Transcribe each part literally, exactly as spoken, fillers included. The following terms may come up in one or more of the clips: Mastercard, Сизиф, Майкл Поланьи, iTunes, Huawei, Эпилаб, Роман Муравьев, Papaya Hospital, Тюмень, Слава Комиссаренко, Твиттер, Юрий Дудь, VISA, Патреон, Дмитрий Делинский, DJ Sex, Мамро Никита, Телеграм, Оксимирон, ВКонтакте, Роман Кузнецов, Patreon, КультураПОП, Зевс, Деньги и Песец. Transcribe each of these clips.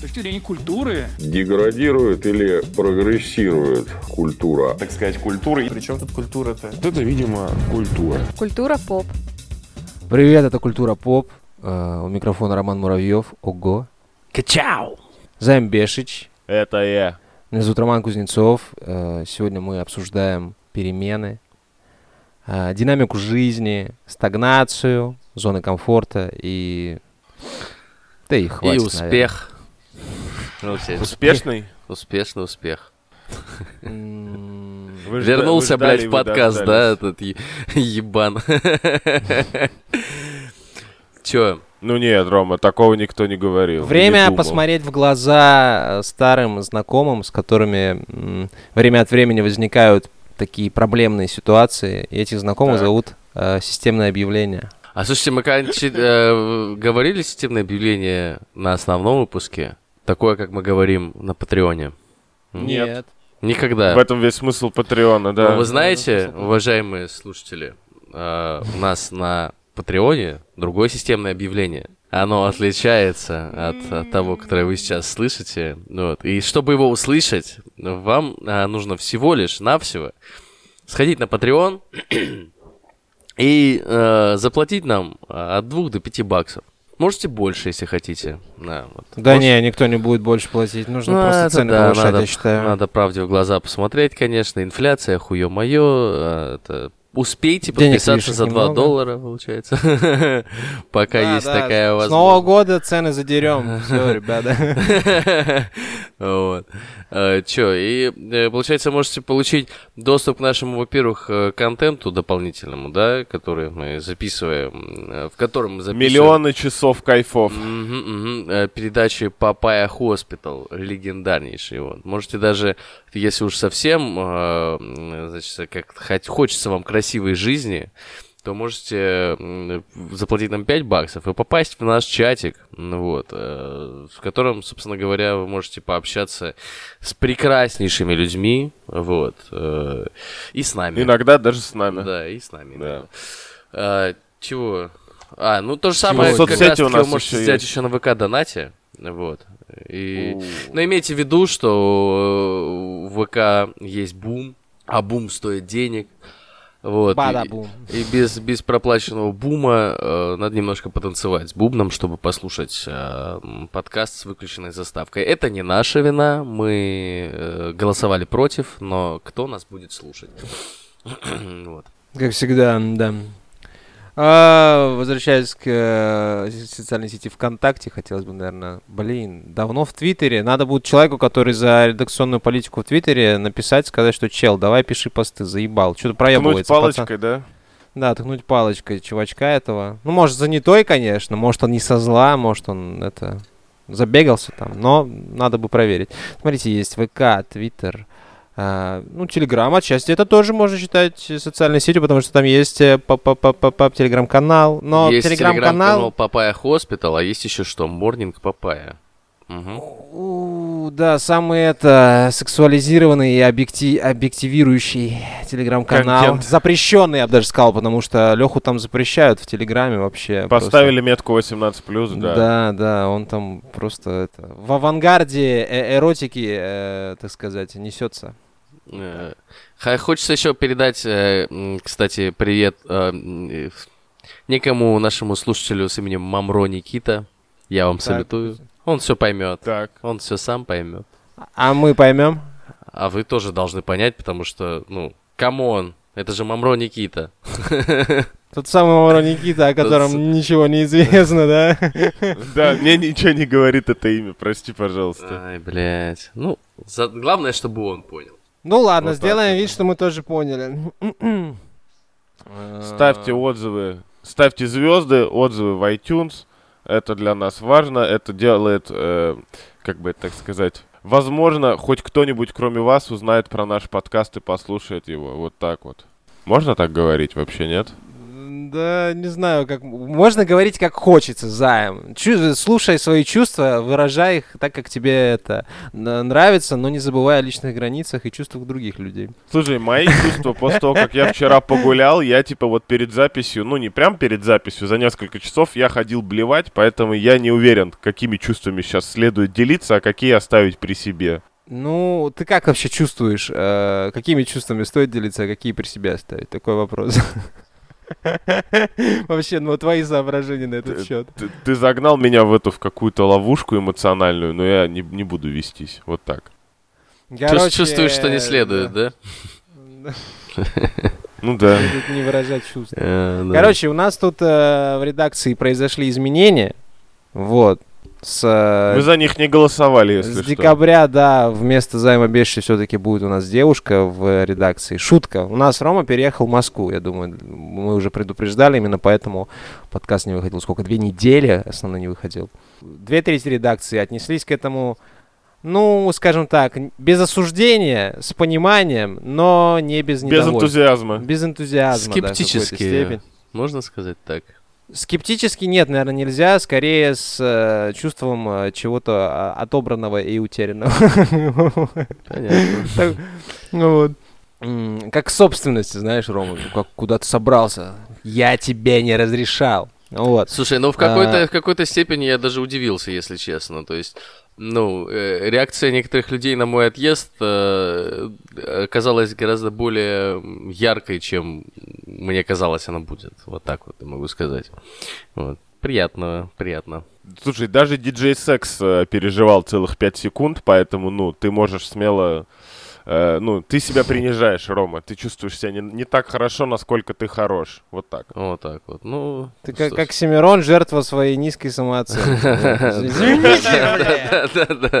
С точки зрения культуры. Деградирует или прогрессирует культура? Так сказать, культура. Причем тут культура-то? Это, видимо, культура. КультураПОП. Привет, это КультураПОП. У микрофона Роман Муравьев. Ого. Качау! Замбешич. Это я. Меня зовут Роман Кузнецов. Сегодня мы обсуждаем перемены, динамику жизни, стагнацию, зоны комфорта и... Да и хватит, и успех. Ну, успешный? Успешный успех. Вернулся, блядь, в подкаст, да, этот ебан. Чё? Ну нет, Рома, такого никто не говорил. Время посмотреть в глаза старым знакомым, с которыми время от времени возникают такие проблемные ситуации. И этих знакомых зовут системное объявление. А слушайте, мы когда-нибудь э, говорили системное объявление на основном выпуске? Такое, как мы говорим на Патреоне? Нет. Никогда. В этом весь смысл Патреона, да. Но вы знаете, уважаемые слушатели, э, у нас на Патреоне другое системное объявление. Оно отличается от, от того, которое вы сейчас слышите. Вот. И чтобы его услышать, вам э, нужно всего лишь навсего сходить на Патреон... И э, заплатить нам от двух до пяти баксов. Можете больше, если хотите. Да, вот. Да не, никто не будет больше платить. Нужно ну, просто цены да, повышать, надо, я считаю. Надо правде в глаза посмотреть, конечно. Инфляция, хуё-моё. Это... Успейте подписаться за два немного. Доллара, получается. Пока да, есть да, такая возможность. С Нового года цены задерем. Все, ребята. Вот. Че, и получается, можете получить доступ к нашему, во-первых, контенту дополнительному, да, который мы записываем, в котором мы записываем... Миллионы часов кайфов. Передачи Papaya Hospital, легендарнейшие. Можете даже, если уж совсем, значит, как хочется вам красиво, красивой жизни, то можете заплатить нам пять баксов и попасть в наш чатик, вот, в котором, собственно говоря, вы можете пообщаться с прекраснейшими людьми, вот, и с нами. Иногда даже с нами. Да, и с нами. Да. А, чего? А, ну то же самое, чего? Как раз-таки вы можете еще сделать есть. Еще на ВК-донате, вот. И... Но имейте в виду, что в ВК есть бум, а бум стоит денег. Вот, и, и без, без проплаченного бума э, надо немножко потанцевать с бубном, чтобы послушать э, подкаст с выключенной заставкой. Это не наша вина, мы э, голосовали против, но кто нас будет слушать? Вот. Как всегда, да. А, возвращаясь к э, социальной сети ВКонтакте, хотелось бы, наверное, блин, давно в Твиттере. Надо будет человеку, который за редакционную политику в Твиттере, написать, сказать, что чел, давай пиши посты, заебал. Что-то проебывается. Тыкнуть палочкой, пацан. Да? Да, тыкнуть палочкой чувачка этого. Ну, может, занятой, конечно, может, он не со зла, может, он это забегался там, но надо бы проверить. Смотрите, есть ВК, Твиттер. Uh, ну, Телеграм отчасти это тоже можно считать социальной сетью, потому что там есть Телеграм-канал. Но есть Телеграм-канал Papaya Hospital, а есть еще что? Morning Папайя. Угу. Uh, да, самый это сексуализированный и объекти- объективирующий Телеграм-канал. Контент. Запрещенный, я бы даже сказал, потому что Леху там запрещают в Телеграме вообще. Поставили просто... метку восемнадцать плюс, да. Да, да, он там просто это, в авангарде э- эротики, э- так сказать, несется. Хочется еще передать, кстати, привет некому нашему слушателю с именем Мамро Никита. Я вам салютую. Он все поймет. Так. Он все сам поймет. А мы поймем? А вы тоже должны понять, потому что, ну, камон, это же Мамро Никита. Тот самый Мамро Никита, о котором Тот... ничего не известно, да? Да, мне ничего не говорит это имя, прости, пожалуйста. Ай, блядь. Ну, за... главное, чтобы он понял. Ну ладно, вот сделаем вид, что мы тоже поняли. Ставьте отзывы, ставьте звезды, отзывы в iTunes. Это для нас важно, это делает, э, как бы так сказать, возможно, хоть кто-нибудь, кроме вас, узнает про наш подкаст и послушает его. Вот так вот. Можно так говорить вообще, нет? Да, не знаю, как... Можно говорить, как хочется, займ. Чу... Слушай свои чувства, выражай их так, как тебе это нравится, но не забывай о личных границах и чувствах других людей. Слушай, мои чувства после того, как я вчера погулял, я типа вот перед записью, ну не прям перед записью, за несколько часов я ходил блевать, поэтому я не уверен, какими чувствами сейчас следует делиться, а какие оставить при себе. Ну, ты как вообще чувствуешь, э, какими чувствами стоит делиться, а какие при себе оставить? Такой вопрос. Вообще, ну, твои соображения на этот счет. Ты загнал меня в эту, в какую-то ловушку эмоциональную, но я не буду вестись. Вот так. Чувствуешь, что не следует, да? Ну да. Не выражать чувства. Короче, у нас тут в редакции произошли изменения. Вот. С, мы за них не голосовали, если что. С декабря, да, вместо займа Беши все-таки будет у нас девушка в редакции. Шутка. У нас Рома переехал в Москву, я думаю. Мы уже предупреждали, именно поэтому подкаст не выходил. Сколько? Две недели основной не выходил. Две трети редакции отнеслись к этому, ну, скажем так, без осуждения, с пониманием, но не без недовольства. Без энтузиазма. Без энтузиазма, скептически, да, можно сказать так. Скептически нет, наверное, нельзя. Скорее с э, чувством э, чего-то отобранного и утерянного. Понятно. Как собственности, знаешь, Рома, как куда ты собрался. Я тебе не разрешал. Слушай, ну в какой-то степени я даже удивился, если честно. То есть, ну, реакция некоторых людей на мой отъезд оказалась гораздо более яркой, чем мне казалось, она будет. Вот так вот я могу сказать. Вот. Приятно, приятно. Слушай, даже ди джей Sex переживал целых пять секунд, поэтому, ну, ты можешь смело... Э, ну, ты себя принижаешь, Рома. Ты чувствуешь себя не, не так хорошо, насколько ты хорош. Вот так. Вот так вот. Ну, ты как Оксимирон, жертва своей низкой самооценки. Извините, блядь.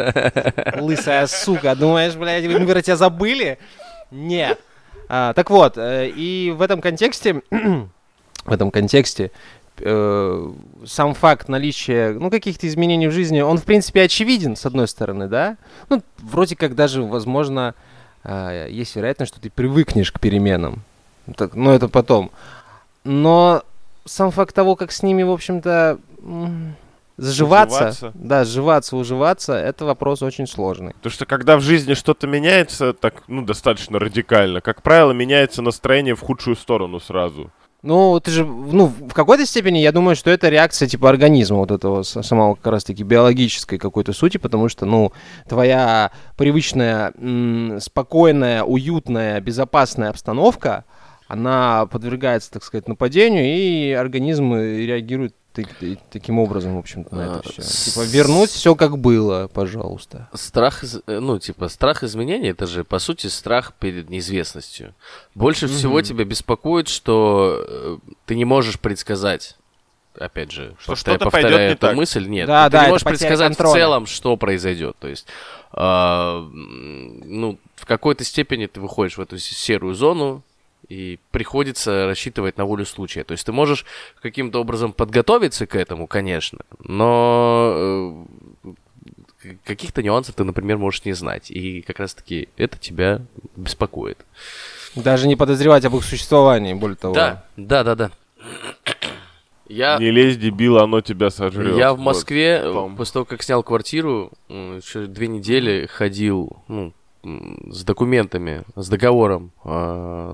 Лысая сука. Думаешь, блядь, вы, наверное, тебя забыли? Нет. Так вот, и в этом контексте, в этом контексте, сам факт наличия, ну, каких-то изменений в жизни, он, в принципе, очевиден, с одной стороны, да? Ну, вроде как даже, возможно, есть вероятность, что ты привыкнешь к переменам. Так, но это потом. Но сам факт того, как с ними, в общем-то, сживаться, сживаться. Да, сживаться, уживаться, это вопрос очень сложный. Потому что когда в жизни что-то меняется, так, ну, достаточно радикально, как правило, меняется настроение в худшую сторону сразу. Ну, ты же, ну, в какой-то степени, я думаю, что это реакция, типа, организма вот этого самого, как раз-таки, биологической какой-то сути, потому что, ну, твоя привычная, м- спокойная, уютная, безопасная обстановка, она подвергается, так сказать, нападению, и организм реагирует таким образом, в общем-то, на это все. Типа, вернуть все как было, пожалуйста. Страх, ну, типа, страх изменений, это же, по сути, страх перед неизвестностью. Больше всего тебя беспокоит, что ты не можешь предсказать, опять же, что что-то пойдет не так. Мысль, нет, да, ты да, не можешь предсказать контроля. В целом, что произойдет. То есть, э, ну, в какой-то степени ты выходишь в эту серую зону, и приходится рассчитывать на волю случая. То есть ты можешь каким-то образом подготовиться к этому, конечно, но каких-то нюансов ты, например, можешь не знать. И как раз-таки это тебя беспокоит. Даже не подозревать об их существовании, более того. Да, да, да, да. Я... Не лезь, дебил, оно тебя сожрет. Я в Москве, вот, после того, как снял квартиру, еще две недели ходил... Ну, с документами, с договором э,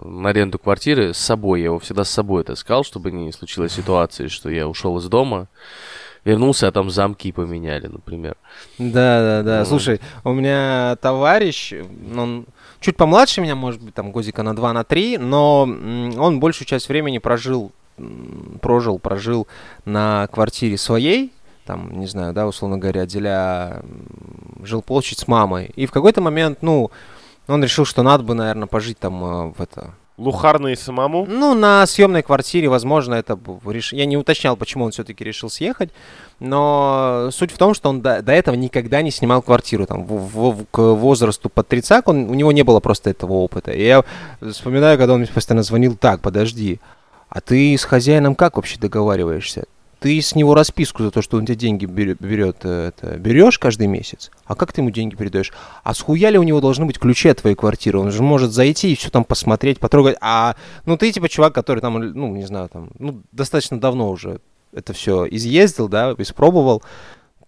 на аренду квартиры с собой. Я его всегда с собой таскал, чтобы не случилось ситуации, что я ушел из дома, вернулся, а там замки поменяли, например. Да-да-да. Ну. Слушай, у меня товарищ, он чуть помладше меня, может быть, там годика на два, на три, но он большую часть времени прожил, прожил, прожил на квартире своей, там, не знаю, да, условно говоря, деля жилплощадь с мамой. И в какой-то момент, ну, он решил, что надо бы, наверное, пожить там в это... Лухарно и самому? Ну, на съемной квартире, возможно, это... Реш... Я не уточнял, почему он все-таки решил съехать, но суть в том, что он до, до этого никогда не снимал квартиру. Там, в, в, к возрасту под тридцать, он, у него не было просто этого опыта. И я вспоминаю, когда он мне постоянно звонил: так, подожди, а ты с хозяином как вообще договариваешься? ты с него расписку за то, что он тебе деньги берет, это, берешь каждый месяц, а как ты ему деньги передаешь? А схуя ли у него должны быть ключи от твоей квартиры? Он же может зайти и все там посмотреть, потрогать. А, ну, ты типа чувак, который там, ну, не знаю, там, ну, достаточно давно уже это все изъездил, да, испробовал.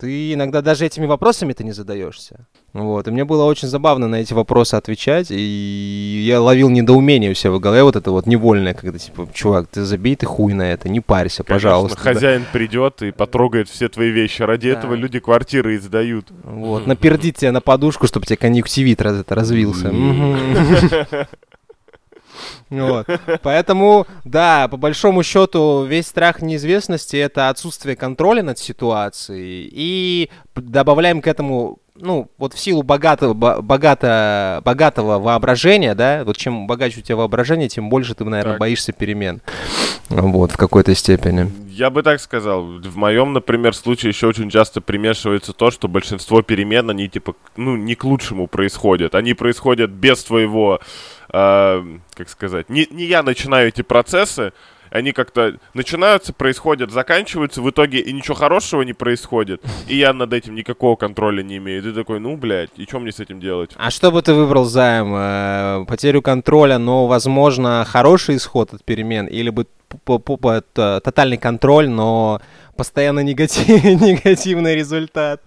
Ты иногда даже этими вопросами-то не задаешься. Вот. И мне было очень забавно на эти вопросы отвечать. И я ловил недоумение у себя в голове. Вот это вот невольное, когда типа, чувак, ты забей ты хуй на это, не парься, конечно, пожалуйста. Хозяин да. придет и потрогает все твои вещи. Ради да. этого люди квартиры издают. Вот, напердит тебя на подушку, чтобы тебе конъюнктивит раз это развился. Вот. Поэтому, да, по большому счету, весь страх неизвестности — это отсутствие контроля над ситуацией. И добавляем к этому, ну, вот в силу богатого, богато, богатого воображения, да, вот чем богаче у тебя воображение, тем больше ты, наверное, так. боишься перемен. Вот, в какой-то степени. Я бы так сказал. В моем, например, случае еще очень часто примешивается то, что большинство перемен, они, типа, ну, не к лучшему происходят. Они происходят без твоего... А, как сказать, не, не я начинаю эти процессы, они как-то начинаются, происходят, заканчиваются, в итоге и ничего хорошего не происходит, и я над этим никакого контроля не имею. Ты такой, ну, блядь, и что мне с этим делать? А что бы ты выбрал, займ? Потерю контроля, но, возможно, хороший исход от перемен, или бы тотальный контроль, но... Постоянно негатив, негативный результат.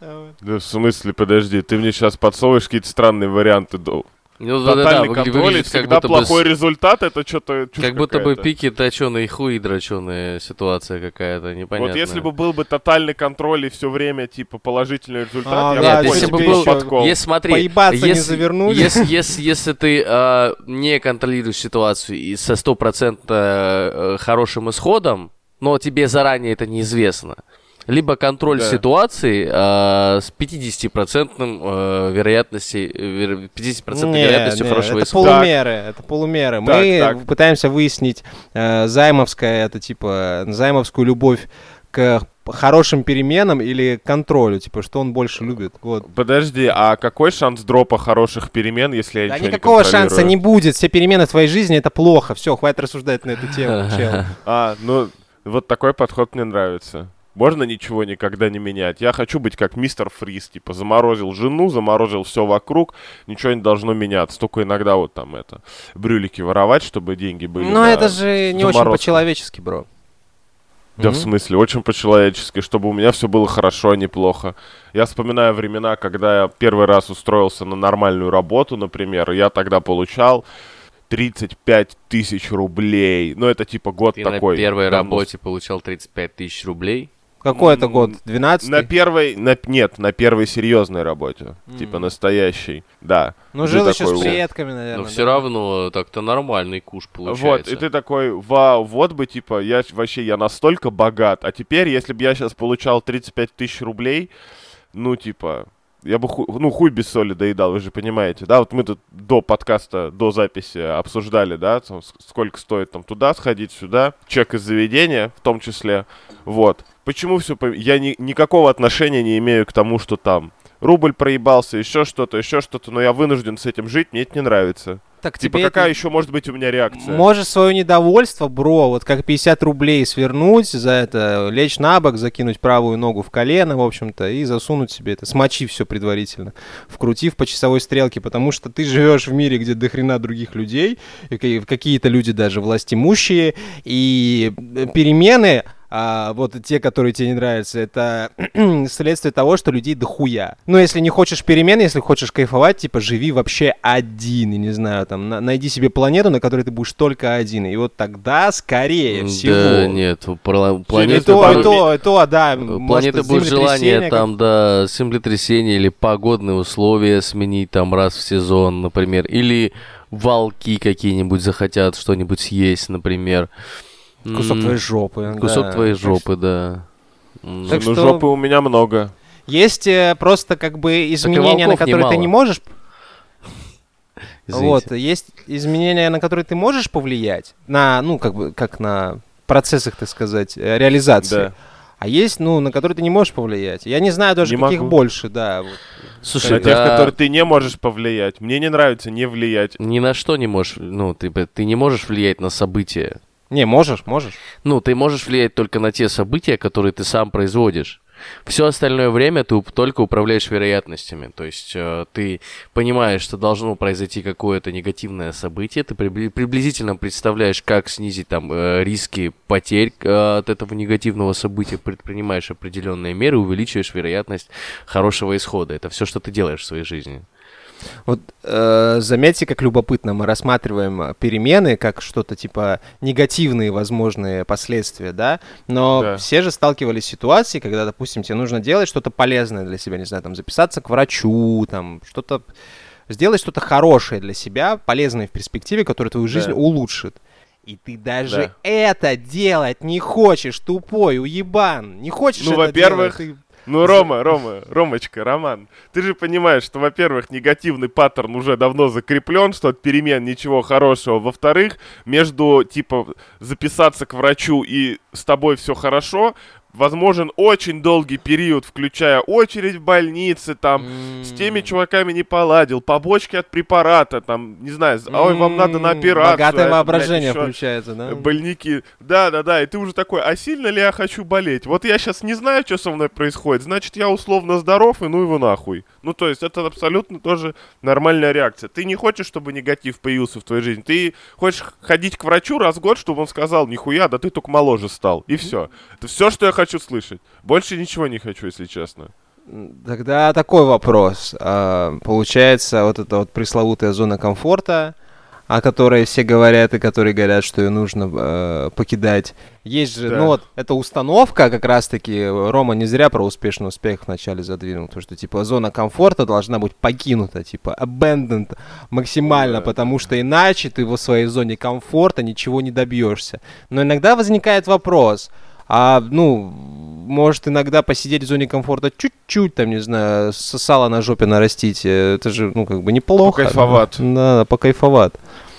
Да в смысле, подожди, ты мне сейчас подсовываешь какие-то странные варианты, дол. Ну, тотальный да, да, контроль, и всегда плохой бы... результат, это что-то чушь как будто какая-то. Бы пики точёные хуи дрочёные, ситуация какая-то непонятная. Вот если бы был бы тотальный контроль и все время, типа, положительный результат, а, я да, бы понял, бы был подкол. Если, смотри, поебаться если, не завернуть. Если, если, если ты а, не контролируешь ситуацию и со сто процентов хорошим исходом, но тебе заранее это неизвестно, либо контроль да. ситуации а, с пятьдесят процентов а, вероятностью, пятьдесят процентов не, вероятностью не, хорошего исхода. Это полумеры, это полумеры. Так, Мы так. пытаемся выяснить а, займовское, это типа займовскую любовь к хорошим переменам или контролю, типа, что он больше любит. Вот. Подожди, а какой шанс дропа хороших перемен, если я да ничего не контролирую? Да никакого шанса не будет, все перемены в твоей жизни — это плохо, все, хватит рассуждать на эту тему, чел. А, ну, вот такой подход мне нравится. Можно ничего никогда не менять. Я хочу быть как мистер Фриз, типа, заморозил жену, заморозил все вокруг, ничего не должно меняться. Только иногда вот там это, брюлики воровать, чтобы деньги были. Но на... это же не заморозку. Очень по-человечески, бро. Да, mm-hmm. в смысле, очень по-человечески, чтобы у меня все было хорошо, а не плохо. Я вспоминаю времена, когда я первый раз устроился на нормальную работу, например, я тогда получал тридцать пять тысяч рублей. Ну, это типа год Ты такой. Ты на первой давно... работе получал тридцать пять тысяч рублей? Какой это год? двенадцатый? На первой, на, нет, на первой серьезной работе, mm. типа настоящей, да. Ну, ты жил такой, еще с предками, наверное. Но да. все равно так-то нормальный куш получается. Вот, и ты такой, вау, вот бы, типа, я вообще, я настолько богат, а теперь, если бы я сейчас получал тридцать пять тысяч рублей, ну, типа... Я бы хуй, ну, хуй без соли доедал, вы же понимаете, да? Вот мы тут до подкаста, до записи обсуждали, да, там, сколько стоит там туда сходить, сюда. Чек из заведения, в том числе. Вот. Почему все... Я ни, никакого отношения не имею к тому, что там рубль проебался, еще что-то, еще что-то, но я вынужден с этим жить, мне это не нравится. Так типа, какая это... еще может быть у меня реакция? Можешь свое недовольство, бро, вот как пятьдесят рублей свернуть за это, лечь на бок, закинуть правую ногу в колено, в общем-то, и засунуть себе это, смочи все предварительно, вкрутив по часовой стрелке, потому что ты живешь в мире, где дохрена других людей, и какие-то люди даже властимущие, и перемены... А вот те, которые тебе не нравятся, это следствие того, что людей дохуя. Но если не хочешь перемен, если хочешь кайфовать, типа, живи вообще один, и не знаю, там, на- найди себе планету, на которой ты будешь только один, и вот тогда, скорее всего... Да, нет, пла- планеты... И то, и то, и то, да. Планета будет желание, там, как... да, землетрясение или погодные условия сменить, там, раз в сезон, например, или волки какие-нибудь захотят что-нибудь съесть, например... Кусок твоей жопы. Кусок да. твоей жопы, да. Так ну, что... жопы у меня много. Есть просто как бы изменения, на которые немало. Ты не можешь... Вот, есть изменения, на которые ты можешь повлиять, на, ну, как бы, как на процессах, так сказать, реализации. Да. А есть, ну, на которые ты не можешь повлиять. Я не знаю даже, не каких могу. Больше, да. Вот. Слушай, на да... тех, которые ты не можешь повлиять. Мне не нравится не влиять. Ни на что не можешь, ну, ты, ты не можешь влиять на события. Не, можешь, можешь. Ну, ты можешь влиять только на те события, которые ты сам производишь. Все остальное время ты только управляешь вероятностями. То есть ты понимаешь, что должно произойти какое-то негативное событие, ты приблизительно представляешь, как снизить там риски потерь от этого негативного события, предпринимаешь определенные меры, увеличиваешь вероятность хорошего исхода. Это все, что ты делаешь в своей жизни. Вот э, заметьте, как любопытно мы рассматриваем перемены как что-то типа негативные возможные последствия, да? Но да. Все же сталкивались с ситуацией, когда, допустим, тебе нужно делать что-то полезное для себя, не знаю, там записаться к врачу, там что-то сделать что-то хорошее для себя, полезное в перспективе, которое твою жизнь да. улучшит. И ты даже да. это делать не хочешь, тупой уебан, не хочешь ну, это во-первых... делать. Ты... Ну, Рома, Рома, Ромочка, Роман, ты же понимаешь, что, во-первых, негативный паттерн уже давно закреплен, что от перемен ничего хорошего. Во-вторых, между, типа, записаться к врачу и с тобой все хорошо, возможен очень долгий период, включая очередь в больнице, там, mm. с теми чуваками не поладил, побочки от препарата, там, не знаю, mm. ой, вам надо на операцию. Богатое это, воображение блядь, включается, да? Больники. Да-да-да, и ты уже такой, а сильно ли я хочу болеть? Вот я сейчас не знаю, что со мной происходит, значит, я условно здоров, и ну его нахуй. Ну, то есть, это абсолютно тоже нормальная реакция. Ты не хочешь, чтобы негатив появился в твоей жизни, ты хочешь ходить к врачу раз в год, чтобы он сказал, нихуя, да ты только моложе стал, и mm. все. Это все, что я хочу хочу слышать. Больше ничего не хочу, если честно. Тогда такой вопрос. Получается, вот эта вот пресловутая зона комфорта, о которой все говорят и которые говорят, что ее нужно покидать. Есть же, да. ну вот, эта установка как раз-таки, Рома не зря про успешный успех вначале задвинул, потому что, типа, зона комфорта должна быть покинута, типа, abandoned максимально, да. потому что иначе ты в своей зоне комфорта ничего не добьешься. Но иногда возникает вопрос... А, ну, может иногда посидеть в зоне комфорта чуть-чуть, там, не знаю, сало на жопе нарастить. Это же, ну, как бы неплохо. Покайфоват. Да, покайфоват.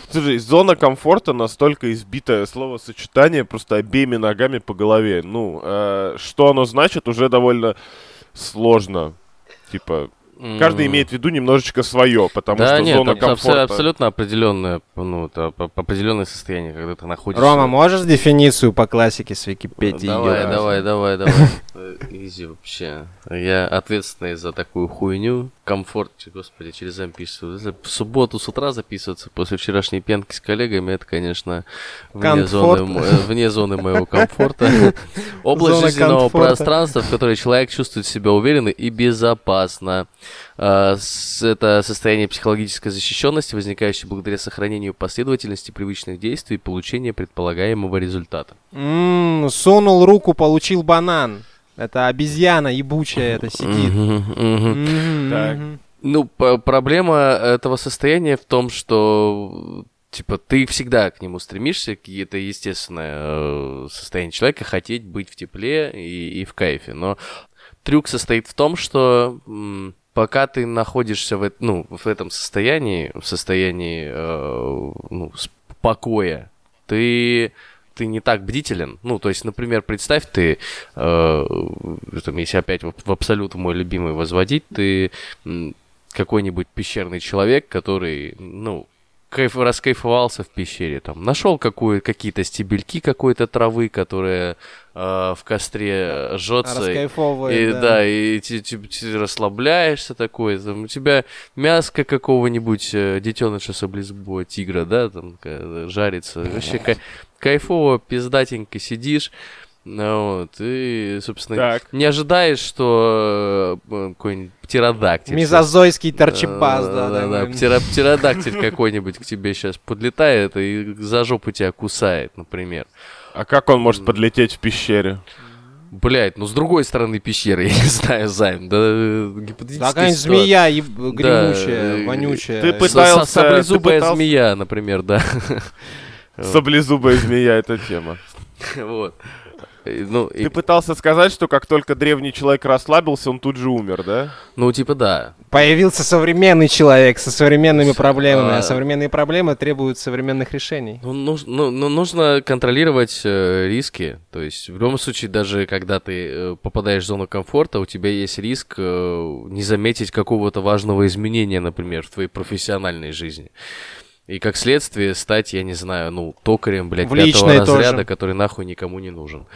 Слушай, зона комфорта настолько избитое словосочетание, просто обеими ногами по голове. Ну, э, что оно значит, уже довольно сложно. Типа... Каждый имеет в виду немножечко свое, потому да, что нет, зона комфорта... абсолютно определенное, ну, это определенное состояние, когда ты находишься... Рома, можешь дефиницию по классике с Википедии? Давай, давай, давай, давай, давай. Изи вообще. Я ответственный за такую хуйню. Комфорт, господи, через М пишется. В субботу с утра записываться после вчерашней пьянки с коллегами, это, конечно, вне, зоны, вне зоны моего комфорта. Область зона жизненного комфорта. Пространства, в которой человек чувствует себя уверенно и безопасно. Это состояние психологической защищенности, возникающее благодаря сохранению последовательности привычных действий и получению предполагаемого результата. М-м, сунул руку, получил банан. Это обезьяна ебучая, это сидит. Ну, проблема этого состояния в том, что... Типа, ты всегда к нему стремишься, это естественное состояние человека, хотеть быть в тепле и, и в кайфе. Но трюк состоит в том, что м, пока ты находишься в, ну, в этом состоянии, в состоянии э, ну, покоя, ты... ты не так бдителен. Ну, то есть, например, представь, ты, э, там, если опять в, в абсолют мой любимый возводить, ты м, какой-нибудь пещерный человек, который, ну, кайф, раскайфовался в пещере, там, нашел какую, какие-то стебельки какой-то травы, которая э, в костре жжется. Раскайфовывает, и, да. да. И ты, ты, ты расслабляешься такой, там, у тебя мяско какого-нибудь детеныша саблезубого тигра, да, там, жарится. Вообще, кайф. Кайфово, пиздатенько сидишь, вот, и, собственно, так. не ожидаешь, что какой-нибудь птеродактиль... Мезозойский торчепаз, да-да-да. Птеродактиль какой-нибудь к тебе сейчас подлетает и за жопу тебя кусает, например. А как он может подлететь в пещере? Блять, ну с другой стороны пещеры, я не знаю, займ, да, гипотетически. Какая-нибудь змея еб... гремучая, да. вонючая. Ты пытался... Саблезубая пытался... змея, например, да. Саблезубая змея — это тема. Вот. Ну, Ты и... пытался сказать, что как только древний человек расслабился, он тут же умер, да? Ну, типа да. Появился современный человек со современными проблемами, а, а современные проблемы требуют современных решений. Ну, ну, ну, нужно контролировать э, риски. То есть, в любом случае, даже когда ты э, попадаешь в зону комфорта, у тебя есть риск э, не заметить какого-то важного изменения, например, в твоей профессиональной жизни. И как следствие стать, я не знаю, ну, токарем, блядь, пятого разряда, тоже. который нахуй никому не нужен.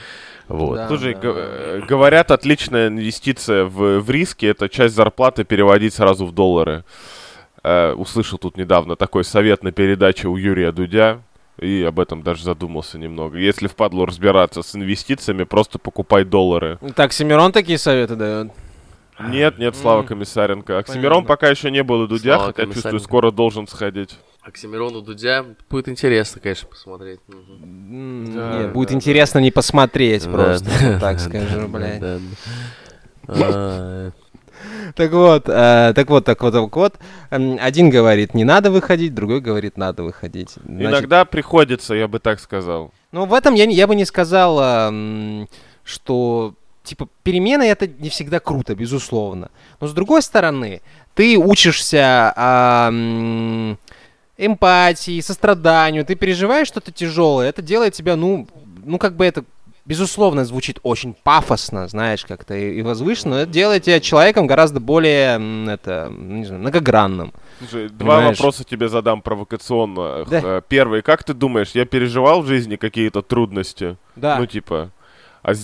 Вот. Да, Слушай, да. Г- говорят, отличная инвестиция в, в риски, это часть зарплаты переводить сразу в доллары. Э, услышал тут недавно такой совет на передаче у Юрия Дудя. И об этом даже задумался немного. Если впадло разбираться с инвестициями, просто покупай доллары. Так, Оксимирон такие советы дает? Нет, нет, Слава mm. Комиссаренко. Оксимирон пока еще не был у Дудя, Слава хотя, чувствую, скоро должен сходить. Оксимирону Дудя будет интересно, конечно, посмотреть. Mm-hmm. Да, Нет, да, будет да, интересно да. не посмотреть да, просто, да, так да, скажу, да, блядь. Да, да. Так вот, э, так вот, так вот, так вот. Один говорит, не надо выходить, другой говорит, надо выходить. Значит, иногда приходится, я бы так сказал. Ну, в этом я, я бы не сказал, э, что... Типа, перемены — это не всегда круто, безусловно. Но, с другой стороны, ты учишься э, эмпатии, состраданию, ты переживаешь что-то тяжелое, это делает тебя, ну, ну, как бы это, безусловно, звучит очень пафосно, знаешь, как-то и возвышенно, но это делает тебя человеком гораздо более, это, не знаю, многогранным. Слушай, два Понимаешь? вопроса тебе задам провокационно. Да. Первый, как ты думаешь, я переживал в жизни какие-то трудности? Да. Ну, типа... А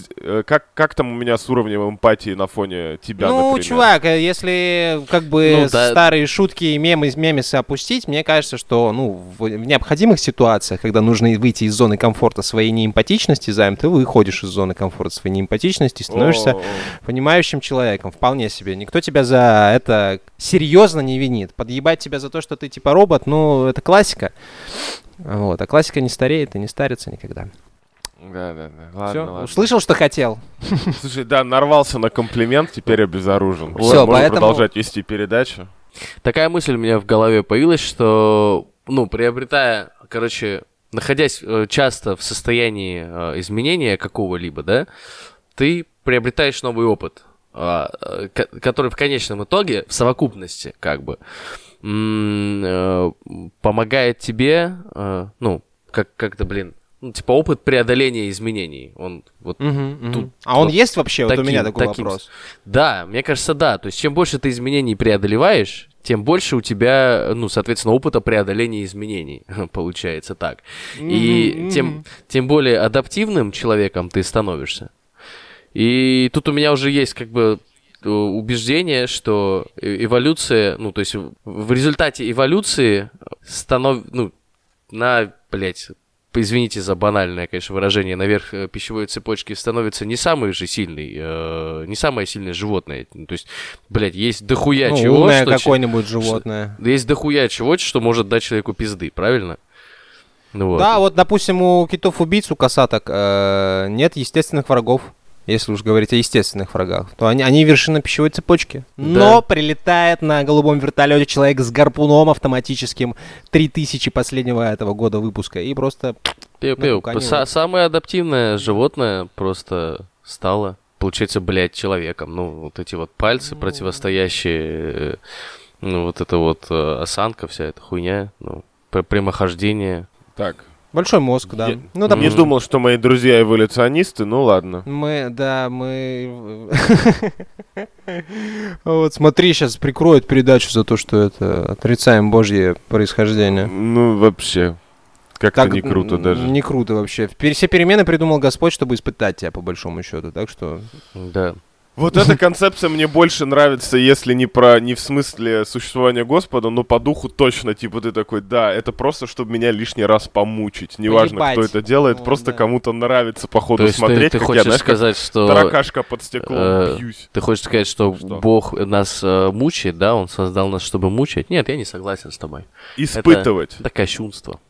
как, как там у меня с уровнем эмпатии на фоне тебя, ну, например? Чувак, если как бы ну, да. старые шутки и мемы, мемесы опустить, мне кажется, что ну, в необходимых ситуациях, когда нужно выйти из зоны комфорта своей неэмпатичности, займ, ты выходишь из зоны комфорта своей неэмпатичности и становишься О-о-о. понимающим человеком. Вполне себе. Никто тебя за это серьезно не винит. Подъебать тебя за то, что ты типа робот, ну, это классика. Вот. А классика не стареет и не старится никогда. Да, да, да. Ладно, Все, ладно. Услышал, что хотел. Слушай, да, нарвался на комплимент, теперь обезоружен. Все, можно поэтому... продолжать вести передачу. Такая мысль у меня в голове появилась, что, ну, приобретая, короче, находясь часто в состоянии изменения какого-либо, да, ты приобретаешь новый опыт, который в конечном итоге, в совокупности, как бы, помогает тебе, ну, как- как-то, блин, ну, типа, опыт преодоления изменений. Он вот uh-huh, uh-huh. тут. А вот он есть вообще? Таким, вот у меня такой таким. вопрос. Да, мне кажется, да. То есть, чем больше ты изменений преодолеваешь, тем больше у тебя, ну, соответственно, опыта преодоления изменений. Получается так. Uh-huh, И uh-huh. Тем, тем более адаптивным человеком ты становишься. И тут у меня уже есть, как бы, убеждение, что эволюция, ну, то есть, в результате эволюции станов... ну, на, блядь... извините за банальное, конечно, выражение, наверх пищевой цепочки становится не самый же сильный, э, не самое сильное животное. То есть, блядь, есть дохуя ну, чего... умное что, какое-нибудь животное. Что, есть дохуя чего, что может дать человеку пизды, правильно? Ну, да, вот. вот, допустим, у китов-убийц, у косаток э, нет естественных врагов. Если уж говорить о естественных врагах, то они, они вершина пищевой цепочки. Да. Но прилетает на голубом вертолете человек с гарпуном автоматическим три тысячи последнего этого года выпуска и просто... Пиу-пиу. Самое адаптивное животное просто стало, получается, блядь, человеком. Ну, вот эти вот пальцы ну... противостоящие, ну, вот эта вот осанка, вся эта хуйня, ну, прямохождение. Так... Большой мозг, да. Я ну, там... не думал, что мои друзья эволюционисты, ну ладно. Мы, да, мы... Вот смотри, сейчас прикроют передачу за то, что это отрицаем божье происхождение. Ну, вообще, как-то не круто даже. Не круто вообще. Все перемены придумал Господь, чтобы испытать тебя, по большому счету, так что... Да. Вот эта концепция мне больше нравится, если не про не в смысле существования Господа, но по духу точно, типа ты такой, да, это просто, чтобы меня лишний раз помучить. Неважно, Поебать. кто это делает, О, просто да. кому-то нравится походу смотреть, ты, ты как я, знаешь, сказать, как что... таракашка под стеклом э, бьюсь. Ты хочешь сказать, что, что? Бог нас э, мучает, да, он создал нас, чтобы мучать? Нет, я не согласен с тобой. Испытывать. Это, это кощунство.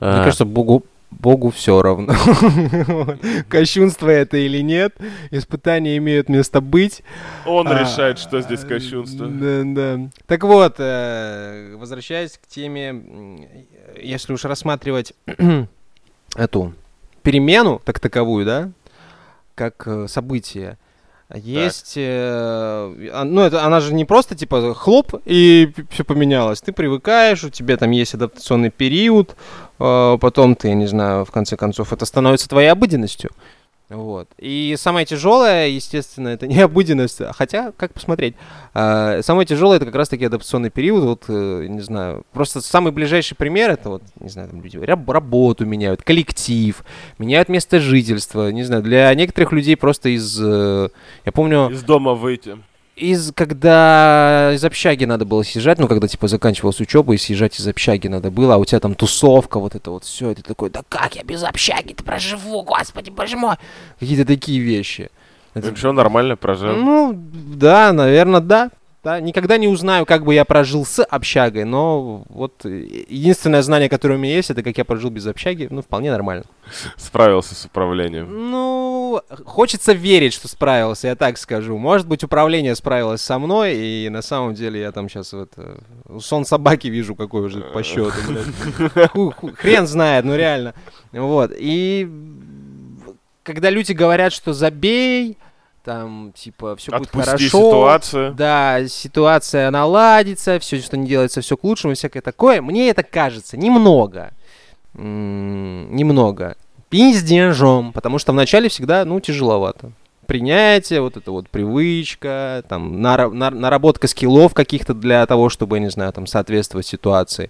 Мне кажется, Богу... Богу все равно. Кощунство это или нет. Испытания имеют место быть. Он а, решает, что здесь кощунство. Да, да. Так вот, возвращаясь к теме, если уж рассматривать эту перемену, так таковую, да, как событие, есть... Э, ну, это, она же не просто, типа, хлоп, и все поменялось. Ты привыкаешь, у тебя там есть адаптационный период, э, потом ты, не знаю, в конце концов, это становится твоей обыденностью. Вот. И самое тяжелое, естественно, это не обыденность, хотя, как посмотреть, а, самое тяжелое это как раз-таки адаптационный период, вот, э, не знаю, просто самый ближайший пример, это вот, не знаю, там люди раб- работу меняют, коллектив, меняют место жительства, не знаю, для некоторых людей просто из, э, я помню... Из дома выйти. Из, когда из общаги надо было съезжать, ну, когда, типа, заканчивалась учеба, и съезжать из общаги надо было, а у тебя там тусовка, вот это вот все, и ты такой, да как я без общаги-то проживу, господи, боже мой! Какие-то такие вещи. Это... Ничего, нормально прожил. Ну, да, наверное, да. да. Никогда не узнаю, как бы я прожил с общагой, но вот единственное знание, которое у меня есть, это как я прожил без общаги, ну, вполне нормально. Справился с управлением. Ну, хочется верить, что справился, я так скажу. Может быть, управление справилось со мной, и на самом деле я там сейчас вот сон собаки вижу, какой уже по счету, блядь. Хрен знает, ну реально. Вот, и когда люди говорят, что забей, там, типа, все будет хорошо. Отпусти ситуацию. Да, ситуация наладится, все, что не делается, все к лучшему, всякое такое. Мне это кажется немного. М-м, немного пиздежом, потому что вначале всегда, ну, тяжеловато. Принятие, вот эта вот привычка, там, нар- нар- наработка скиллов каких-то для того, чтобы, я не знаю, там, соответствовать ситуации.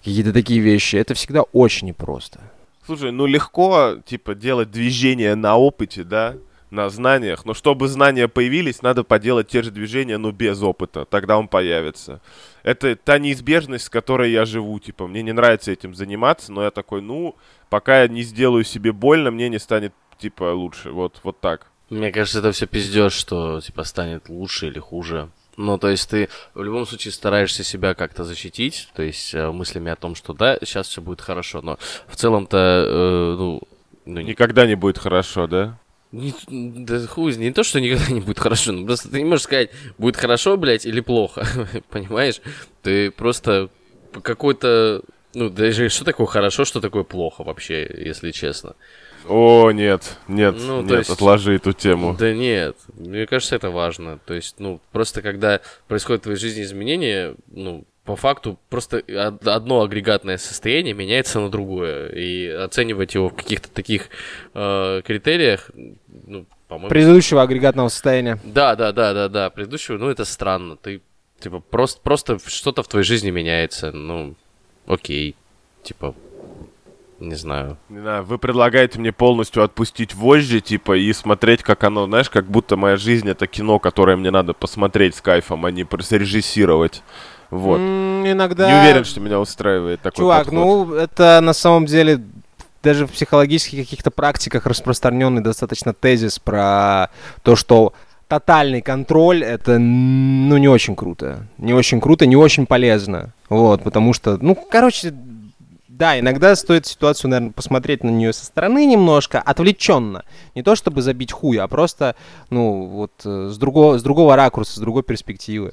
Какие-то такие вещи. Это всегда очень непросто. Слушай, ну, легко, типа, делать движение на опыте, да? На знаниях. Но чтобы знания появились, надо поделать те же движения, но без опыта. Тогда он появится. Это та неизбежность, с которой я живу. Типа, мне не нравится этим заниматься, но я такой, ну, пока я не сделаю себе больно, мне не станет, типа, лучше. Вот, вот так. Мне кажется, это все пиздёж, что, типа, станет лучше или хуже. Ну, то есть ты в любом случае стараешься себя как-то защитить, то есть мыслями о том, что да, сейчас все будет хорошо, но в целом-то, э, ну... Никогда не будет хорошо, да? Не, да хуй, не то, что никогда не будет хорошо, но просто ты не можешь сказать, будет хорошо, блядь, или плохо, понимаешь? Ты просто какой-то, ну, даже что такое хорошо, что такое плохо вообще, если честно. О, нет, нет, ну, нет, есть, отложи эту тему. Да нет, мне кажется, это важно, то есть, ну, просто когда происходят в твоей жизни изменения, ну, по факту просто одно агрегатное состояние меняется на другое, и оценивать его в каких-то таких э, критериях, ну, по-моему... Предыдущего агрегатного состояния. Да, да, да, да, да, предыдущего, ну, это странно, ты, типа, просто, просто что-то в твоей жизни меняется, ну, окей, типа... Не знаю. Не знаю, вы предлагаете мне полностью отпустить вожжи, типа, и смотреть, как оно, знаешь, как будто моя жизнь — это кино, которое мне надо посмотреть с кайфом, а не срежиссировать. Вот. Mm, иногда... Не уверен, что меня устраивает такой подход. Чувак, ну, это на самом деле даже в психологических каких-то практиках распространенный достаточно тезис про то, что тотальный контроль — это, ну, не очень круто. Не очень круто, не очень полезно. Вот, потому что, ну, короче... Да, иногда стоит ситуацию, наверное, посмотреть на нее со стороны немножко, отвлеченно. Не то чтобы забить хуй, а просто, ну, вот с другого, с другого ракурса, с другой перспективы.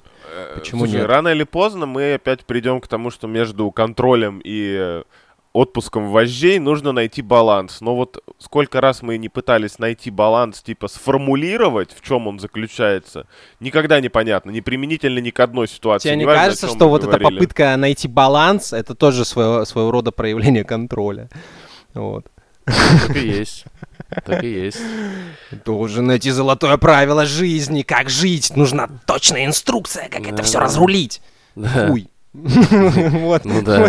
Почему Слушай, нет? Рано или поздно мы опять придем к тому, что между контролем и отпуском вожжей нужно найти баланс. Но вот сколько раз мы не пытались найти баланс, типа сформулировать, в чем он заключается, никогда непонятно, не применительно ни к одной ситуации. Тебе не важно, кажется, что вот эта попытка найти баланс, это тоже своего, своего рода проявление контроля? Вот. Так и есть. Так и есть. Должен найти золотое правило жизни, как жить. Нужна точная инструкция, как это все разрулить. Хуй. Вот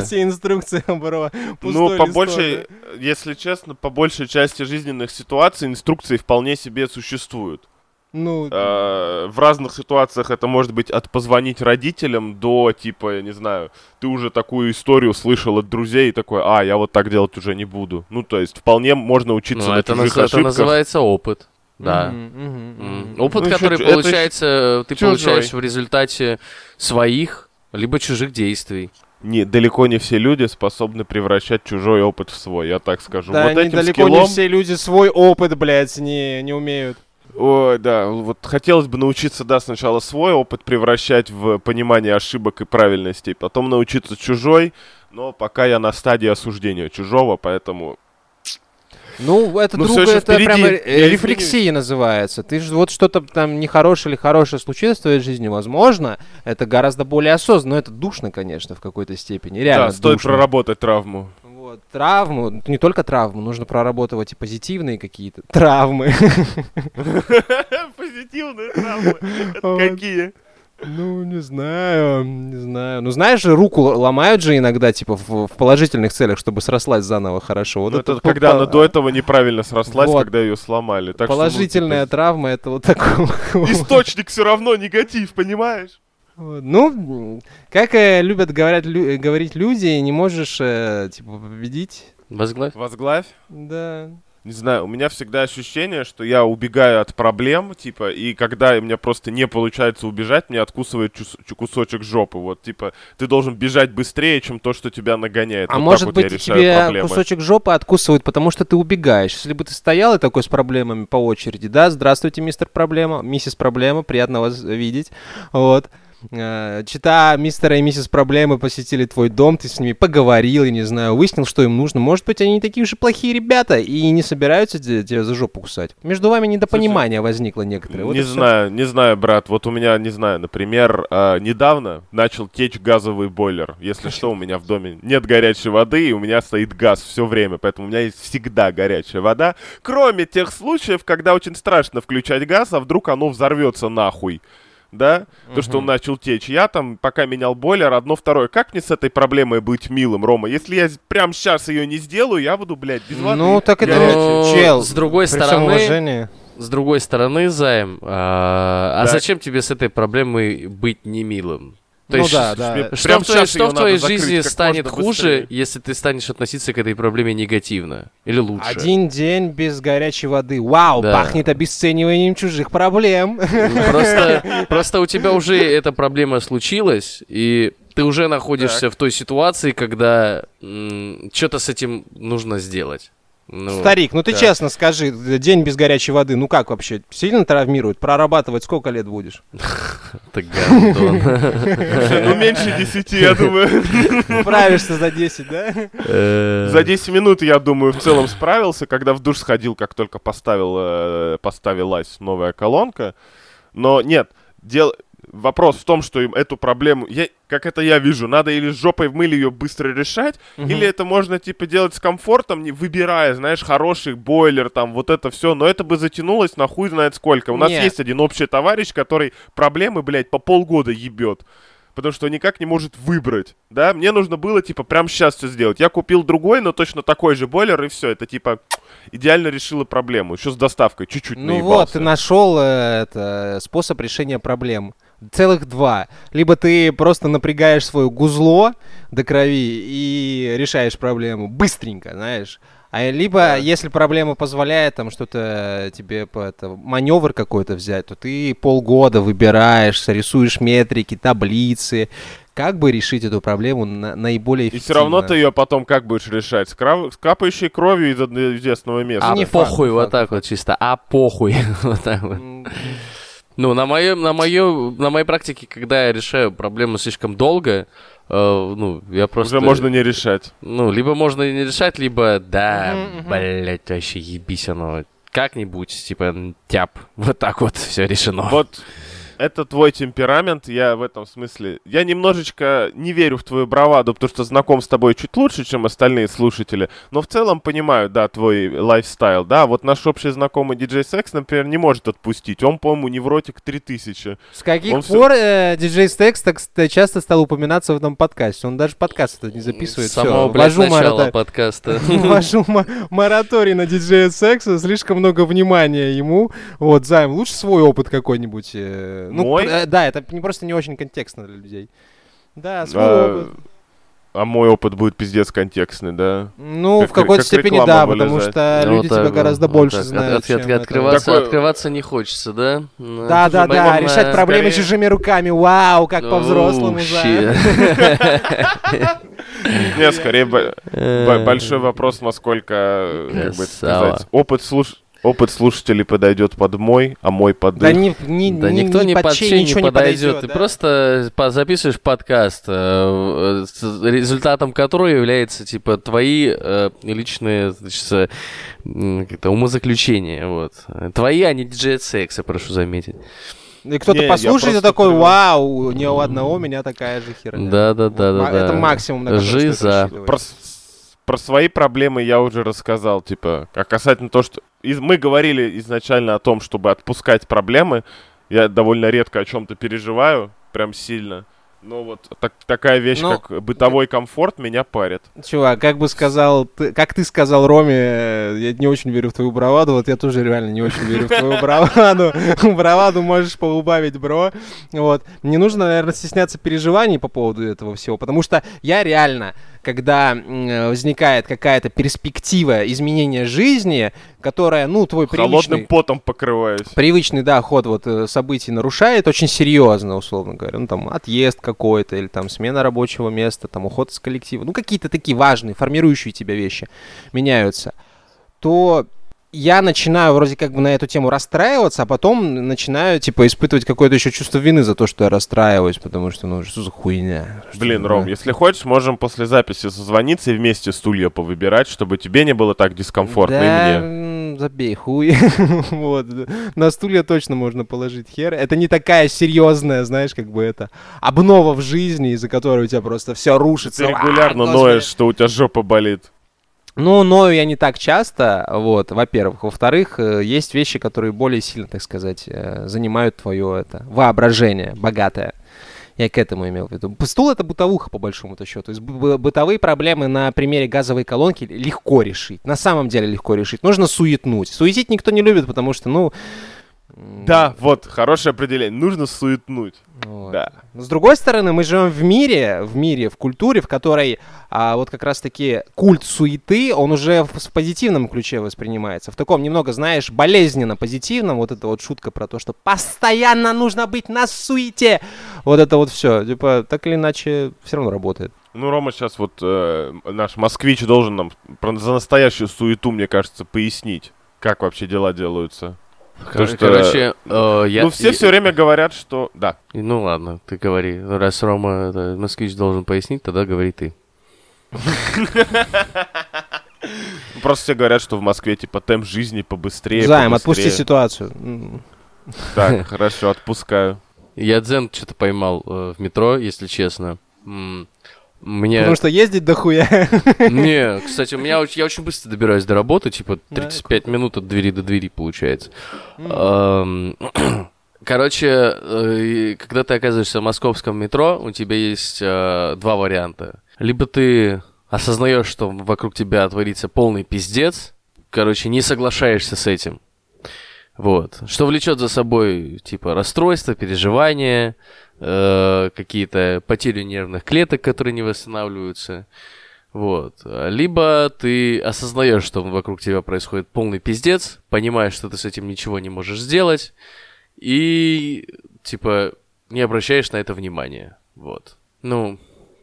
все инструкции, бро. Ну, по большей, если честно, по большей части жизненных ситуаций инструкции вполне себе существуют. Ну, в разных ситуациях это может быть от позвонить родителям до, типа, я не знаю, ты уже такую историю слышал от друзей и такой, а, я вот так делать уже не буду. Ну, то есть вполне можно учиться на чужих ошибках. Это называется опыт. Да. Mm-hmm, mm-hmm, mm-hmm. Опыт, ну, который чё, получается, ты чужой. получаешь в результате своих либо чужих действий. Не, далеко не все люди способны превращать чужой опыт в свой, я так скажу. Да, вот они этим далеко скиллом... не все люди свой опыт, блядь, не, не умеют. Ой, да, вот хотелось бы научиться, да, сначала свой опыт превращать в понимание ошибок и правильностей, потом научиться чужой, но пока я на стадии осуждения чужого, поэтому... Ну, это, ну, друг, это прямо рефлексия называется. Ты же вот что-то там нехорошее или хорошее случилось в твоей жизни, возможно, это гораздо более осознанно, но это душно, конечно, в какой-то степени. Реально. Да, стоит душно проработать травму. вот, травму, не только травму, нужно прорабатывать и позитивные какие-то травмы. Позитивные травмы? Какие? Ну, не знаю, не знаю. Ну, знаешь же, руку ломают же иногда, типа, в, в положительных целях, чтобы срослась заново хорошо. Вот это, это когда по... она до этого неправильно срослась, вот. Когда ее сломали. Так положительная что, ну, травма — это вот такой... Источник все равно негатив, понимаешь? Ну, как э, любят говорят, лю- говорить люди, не можешь, э, типа, победить. Возглавь. Возглавь? Да. Не знаю, у меня всегда ощущение, что я убегаю от проблем, типа, и когда у меня просто не получается убежать, мне откусывает чус- кусочек жопы, вот, типа, ты должен бежать быстрее, чем то, что тебя нагоняет. А вот может вот быть, тебе проблемы. Кусочек жопы откусывают, потому что ты убегаешь. Если бы ты стоял и такой с проблемами по очереди, да, здравствуйте, мистер Проблема, миссис Проблема, приятно вас видеть, вот. Чита мистера и миссис Проблемы посетили твой дом, ты с ними поговорил, я не знаю, выяснил, что им нужно. Может быть, они не такие уж и плохие ребята и не собираются тебя за жопу кусать. Между вами недопонимание Слушай, возникло некоторое. Вот не знаю, все. не знаю, брат. Вот у меня, не знаю, например, э, недавно начал течь газовый бойлер. Если что, у меня в доме нет горячей воды, и у меня стоит газ все время, поэтому у меня есть всегда горячая вода. Кроме тех случаев, когда очень страшно включать газ, а вдруг оно взорвется нахуй. Да, угу. То, что он начал течь. Я там, пока менял бойлер, одно, второе. Как мне с этой проблемой быть милым, Рома? Если я прямо сейчас ее не сделаю, я буду, блядь, без воды. Ну, так это горячий. Чел. С другой При стороны... всем уважении. С другой стороны, Займ, а, а зачем тебе с этой проблемой быть немилым? То ну есть, да, да. Что, Прям в, твоей, что в твоей жизни станет хуже, если ты станешь относиться к этой проблеме негативно? Или лучше? Один день без горячей воды. Вау, да. Пахнет обесцениванием чужих проблем. Просто, просто у тебя уже эта проблема случилась, и ты уже находишься так. в той ситуации, когда м- что-то с этим нужно сделать. Ну, Старик, ну ты так. честно скажи, день без горячей воды, ну как вообще, сильно травмирует? Прорабатывать сколько лет будешь? Ты гандон. Ну меньше десяти, я думаю. Справишься за десять, да? За десять минут, я думаю, в целом справился, когда в душ сходил, как только поставилась новая колонка. Но нет, дело... Вопрос в том, что им эту проблему, я, как это я вижу, надо или с жопой в мыле ее быстро решать, угу. или это можно, типа, делать с комфортом, не выбирая, знаешь, хороший бойлер, там, вот это все, но это бы затянулось на хуй знает сколько. У Нет. нас есть один общий товарищ, который проблемы, блядь, по полгода ебет. Потому что никак не может выбрать, да? Мне нужно было, типа, прямо сейчас все сделать. Я купил другой, но точно такой же бойлер, и все. Это, типа, идеально решило проблему. Еще с доставкой чуть-чуть ну наебался. Ну вот, ты нашел это, способ решения проблем. Целых два. Либо ты просто напрягаешь свое гузло до крови и решаешь проблему быстренько, знаешь. А либо, да. если проблема позволяет там что-то тебе, это, маневр какой-то взять, то ты полгода выбираешься, рисуешь метрики, таблицы, как бы решить эту проблему на- наиболее эффективно. И все равно ты ее потом как будешь решать? С, крав... С капающей кровью из известного места. А не похуй, факт, вот факт. Так вот чисто, а похуй, вот так вот. Ну, на моем, на моем, на моей практике, когда я решаю проблему слишком долго, э, ну, я просто... Уже можно не решать. Ну, либо можно не решать, либо, да, mm-hmm. блядь, вообще ебись оно. Как-нибудь, типа, тяп, вот так вот все решено. Вот это твой темперамент, я в этом смысле... Я немножечко не верю в твою браваду, потому что знаком с тобой чуть лучше, чем остальные слушатели, но в целом понимаю, да, твой лайфстайл, да, вот наш общий знакомый диджей Секс, например, не может отпустить, он, по-моему, невротик три тысячи. С каких он пор все... э, диджей Секс так часто стал упоминаться в этом подкасте, он даже подкаст не записывает. С самого, блядь, начала подкаста. Вожу мораторий на диджея Секса, слишком много внимания ему, вот, Займ, лучше свой опыт какой-нибудь... Ну, мой? П- да, это не, просто не очень контекстно для людей. Да, свой а, опыт. А мой опыт будет пиздец контекстный, да? Ну, как, в какой-то как степени да, вылезать. Потому что ну, люди вот тебя вот, гораздо вот больше так. знают, от, от, чем от, от, открываться, такой... открываться не хочется, да? Да-да-да, решать на... проблемы Скорее... чужими руками, вау, как по-взрослому. Нет, скорее большой вопрос, насколько, как бы сказать, опыт слушать. Опыт слушателей подойдет под мой, а мой под их. Да, ни, ни, да ни, никто не ни под чей не подойдет. Да? Ты просто записываешь подкаст, результатом которого является типа твои личные, значит, как-то умозаключения. Вот. Твои, а не диджей Секс, я прошу заметить. И кто-то не, послушает и такой, прям... вау, не у одного у меня такая же херня. Да-да-да. Это максимум, на который стоит рассчитывать. Жиза. про свои проблемы я уже рассказал, типа, а касательно того, что... Из... Мы говорили изначально о том, чтобы отпускать проблемы. Я довольно редко о чем-то переживаю, прям сильно. Но вот так, такая вещь, ну, как бытовой комфорт, меня парит. Чувак, как бы сказал... Ты, как ты сказал Роме, я не очень верю в твою браваду. Вот я тоже реально не очень верю в твою браваду. Браваду можешь поубавить, бро. Вот. Не нужно, наверное, стесняться переживаний по поводу этого всего. Потому что я реально, когда возникает какая-то перспектива изменения жизни, которая, ну, твой привычный... Холодным потом покрываюсь. Привычный, да, ход вот событий нарушает очень серьезно, условно говоря. Ну, там, отъезд какой-то, или там смена рабочего места, там, уход из коллектива. Ну, какие-то такие важные, формирующие тебя вещи меняются. То... Я начинаю вроде как бы на эту тему расстраиваться, а потом начинаю, типа, испытывать какое-то еще чувство вины за то, что я расстраиваюсь, потому что, ну, что за хуйня? Что Блин, за... Ром, если хочешь, можем после записи созвониться и вместе стулья повыбирать, чтобы тебе не было так дискомфортно, да, и мне. Да, забей хуй. Вот. На стулья точно можно положить хер. Это не такая серьезная, знаешь, как бы это, обнова в жизни, из-за которой у тебя просто все рушится. Ты регулярно ноешь, что у тебя жопа болит. Ну, ною я не так часто, вот, во-первых. Во-вторых, есть вещи, которые более сильно, так сказать, занимают твое это, воображение богатое. Я к этому имел в виду. Стул — это бытовуха, по большому-то счету. То есть б- бытовые проблемы на примере газовой колонки легко решить. На самом деле легко решить. Нужно суетнуть. Суетить никто не любит, потому что, ну... Да, вот, хорошее определение. Нужно суетнуть. Вот. Да. С другой стороны, мы живем в мире, в мире, в культуре, в которой а, вот как раз-таки культ суеты, он уже в, в позитивном ключе воспринимается. В таком немного, знаешь, болезненно-позитивном. Вот эта вот шутка про то, что постоянно нужно быть на суете. Вот это вот все. Типа, так или иначе, все равно работает. Ну, Рома сейчас вот, э, наш москвич должен нам про, за настоящую суету, мне кажется, пояснить, как вообще дела делаются. Кор- что... Короче, э, я... Ну, все я... все время говорят, что... Да. Ну, ладно, ты говори. Раз Рома это, москвич должен пояснить, тогда говори ты. Просто все говорят, что в Москве, типа, темп жизни побыстрее. Займ, отпусти ситуацию. Так, хорошо, отпускаю. Я дзен что-то поймал в метро, если честно. Мне... Потому что ездить дохуя. Не, кстати, у меня, я очень быстро добираюсь до работы, типа тридцать пять минут от двери до двери получается. Короче, когда ты оказываешься в московском метро, у тебя есть два варианта. Либо ты осознаешь, что вокруг тебя творится полный пиздец, короче, не соглашаешься с этим. Вот. Что влечет за собой, типа, расстройства, переживания, э, какие-то потери нервных клеток, которые не восстанавливаются. Вот. Либо ты осознаешь, что вокруг тебя происходит полный пиздец, понимаешь, что ты с этим ничего не можешь сделать, и, типа, не обращаешь на это внимания. Вот. Ну...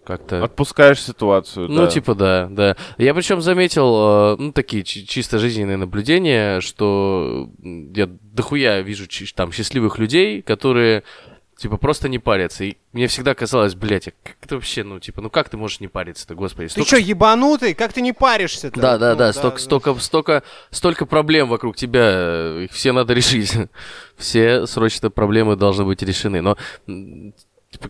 Как-то... Отпускаешь ситуацию, ну, да. Ну, типа, да, да. Я причем заметил, ну, такие чисто жизненные наблюдения, что я дохуя вижу там счастливых людей, которые, типа, просто не парятся. И мне всегда казалось, блядь, а как это вообще, ну, типа, ну, как ты можешь не париться-то, господи. Столько... Ты что, ебанутый? Как ты не паришься-то? Да, да, ну, да, да, столько, да. Столько, столько, столько проблем вокруг тебя, их все надо решить. Все срочно проблемы должны быть решены, но...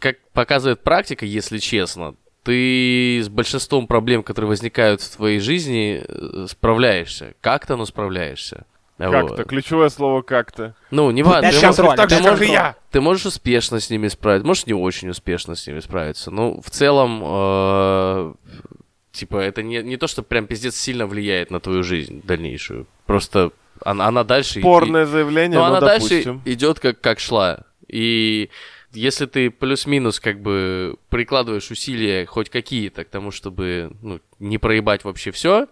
Как показывает практика, если честно, ты с большинством проблем, которые возникают в твоей жизни, справляешься. Как-то, но справляешься. Как-то. Вот. Ключевое слово «как-то». Ну, не важно. Ты, ты, ты можешь успешно с ними справиться, можешь не очень успешно с ними справиться. Ну, в целом, э, типа, это не, не то, что прям пиздец сильно влияет на твою жизнь дальнейшую. Просто она, она дальше... Спорное и, заявление, но, но она допустим. Дальше идет как, как шла. И... Если ты плюс-минус как бы прикладываешь усилия хоть какие-то к тому, чтобы, ну, не проебать вообще все,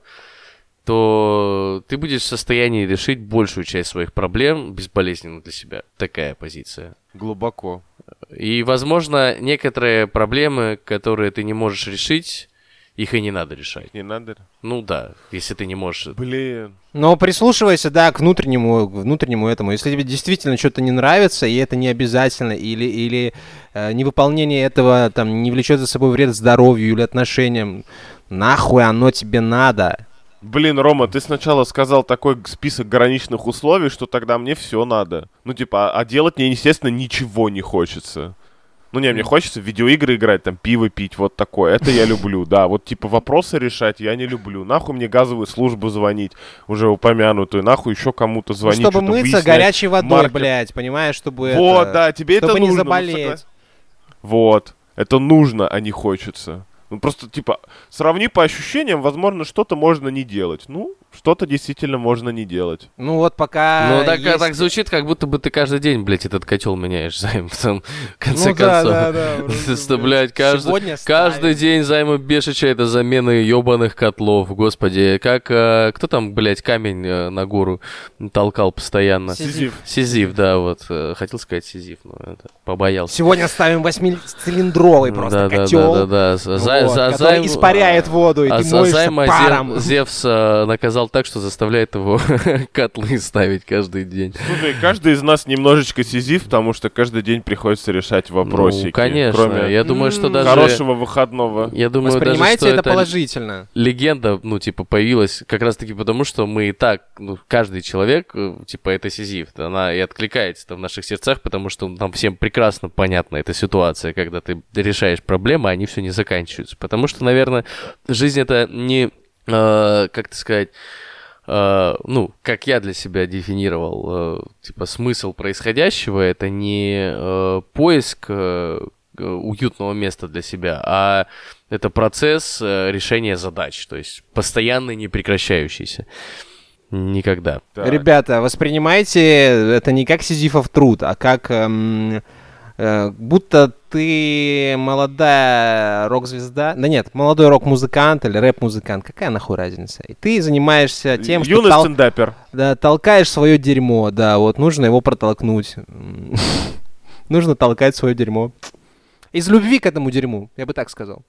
то ты будешь в состоянии решить большую часть своих проблем безболезненно для себя. Такая позиция. Глубоко. И, возможно, некоторые проблемы, которые ты не можешь решить, их и не надо решать. Не надо? Ну да, если ты не можешь. Блин. Но прислушивайся, да, к внутреннему, к внутреннему этому. Если тебе действительно что-то не нравится, и это не обязательно, или, или э, невыполнение этого там, не влечет за собой вред здоровью или отношениям, нахуй оно тебе надо. Блин, Рома, ты сначала сказал такой список граничных условий, что тогда мне все надо. Ну типа, а делать мне, естественно, ничего не хочется. Ну, не, мне хочется в видеоигры играть, там, пиво пить, вот такое. Это я люблю, да. Вот, типа, вопросы решать я не люблю. Нахуй мне газовую службу звонить, уже упомянутую. Нахуй еще кому-то звонить, ну, чтобы, чтобы мыться горячей водой, маркет. Блядь, понимаешь, чтобы вот, это... да, тебе чтобы это нужно. Чтобы не заболеть. Вот, это нужно, а не хочется. Ну, просто, типа, сравни по ощущениям, возможно, что-то можно не делать. Ну, что-то действительно можно не делать. Ну, вот пока Ну, так, есть... так звучит, как будто бы ты каждый день, блядь, этот котел меняешь, займ, потом, в конце ну, концов. Да, да, да. Что, блядь, каждый, каждый день займа бешеча, это замены ебаных котлов, господи. Как, кто там, блядь, камень на гору толкал постоянно? Сизиф. Сизиф, да, вот. Хотел сказать Сизиф, но это побоялся. Сегодня ставим восьмицилиндровый просто котел. Да, да, да, да. Вот, за, который займ... испаряет воду, и а ты моешься паром. Зевс э, наказал так, что заставляет его котлы ставить каждый день. Слушай, каждый из нас немножечко сизиф, потому что каждый день приходится решать вопросики. Ну, конечно. Кроме я думаю, что даже... хорошего выходного. Я думаю, воспринимаете даже, что это положительно? Легенда, ну, типа, появилась как раз-таки потому, что мы и так, ну, каждый человек, типа, это сизиф. Она и откликается в наших сердцах, потому что нам всем прекрасно понятна эта ситуация, когда ты решаешь проблемы, а они все не заканчиваются. Потому что, наверное, жизнь это не, э, как ты сказать, э, ну, как я для себя дефинировал, э, типа смысл происходящего, это не э, поиск э, уютного места для себя, а это процесс э, решения задач, то есть постоянный, не прекращающийся. Никогда. Так. Ребята, воспринимайте это не как сизифов труд, а как... Эм... будто ты молодая рок-звезда, да нет, молодой рок-музыкант или рэп-музыкант, какая нахуй разница? И ты занимаешься тем, что... Юный тол... стендапер. Да, толкаешь свое дерьмо, да, вот, нужно его протолкнуть. Нужно толкать свое дерьмо. Из любви к этому дерьму, я бы так сказал.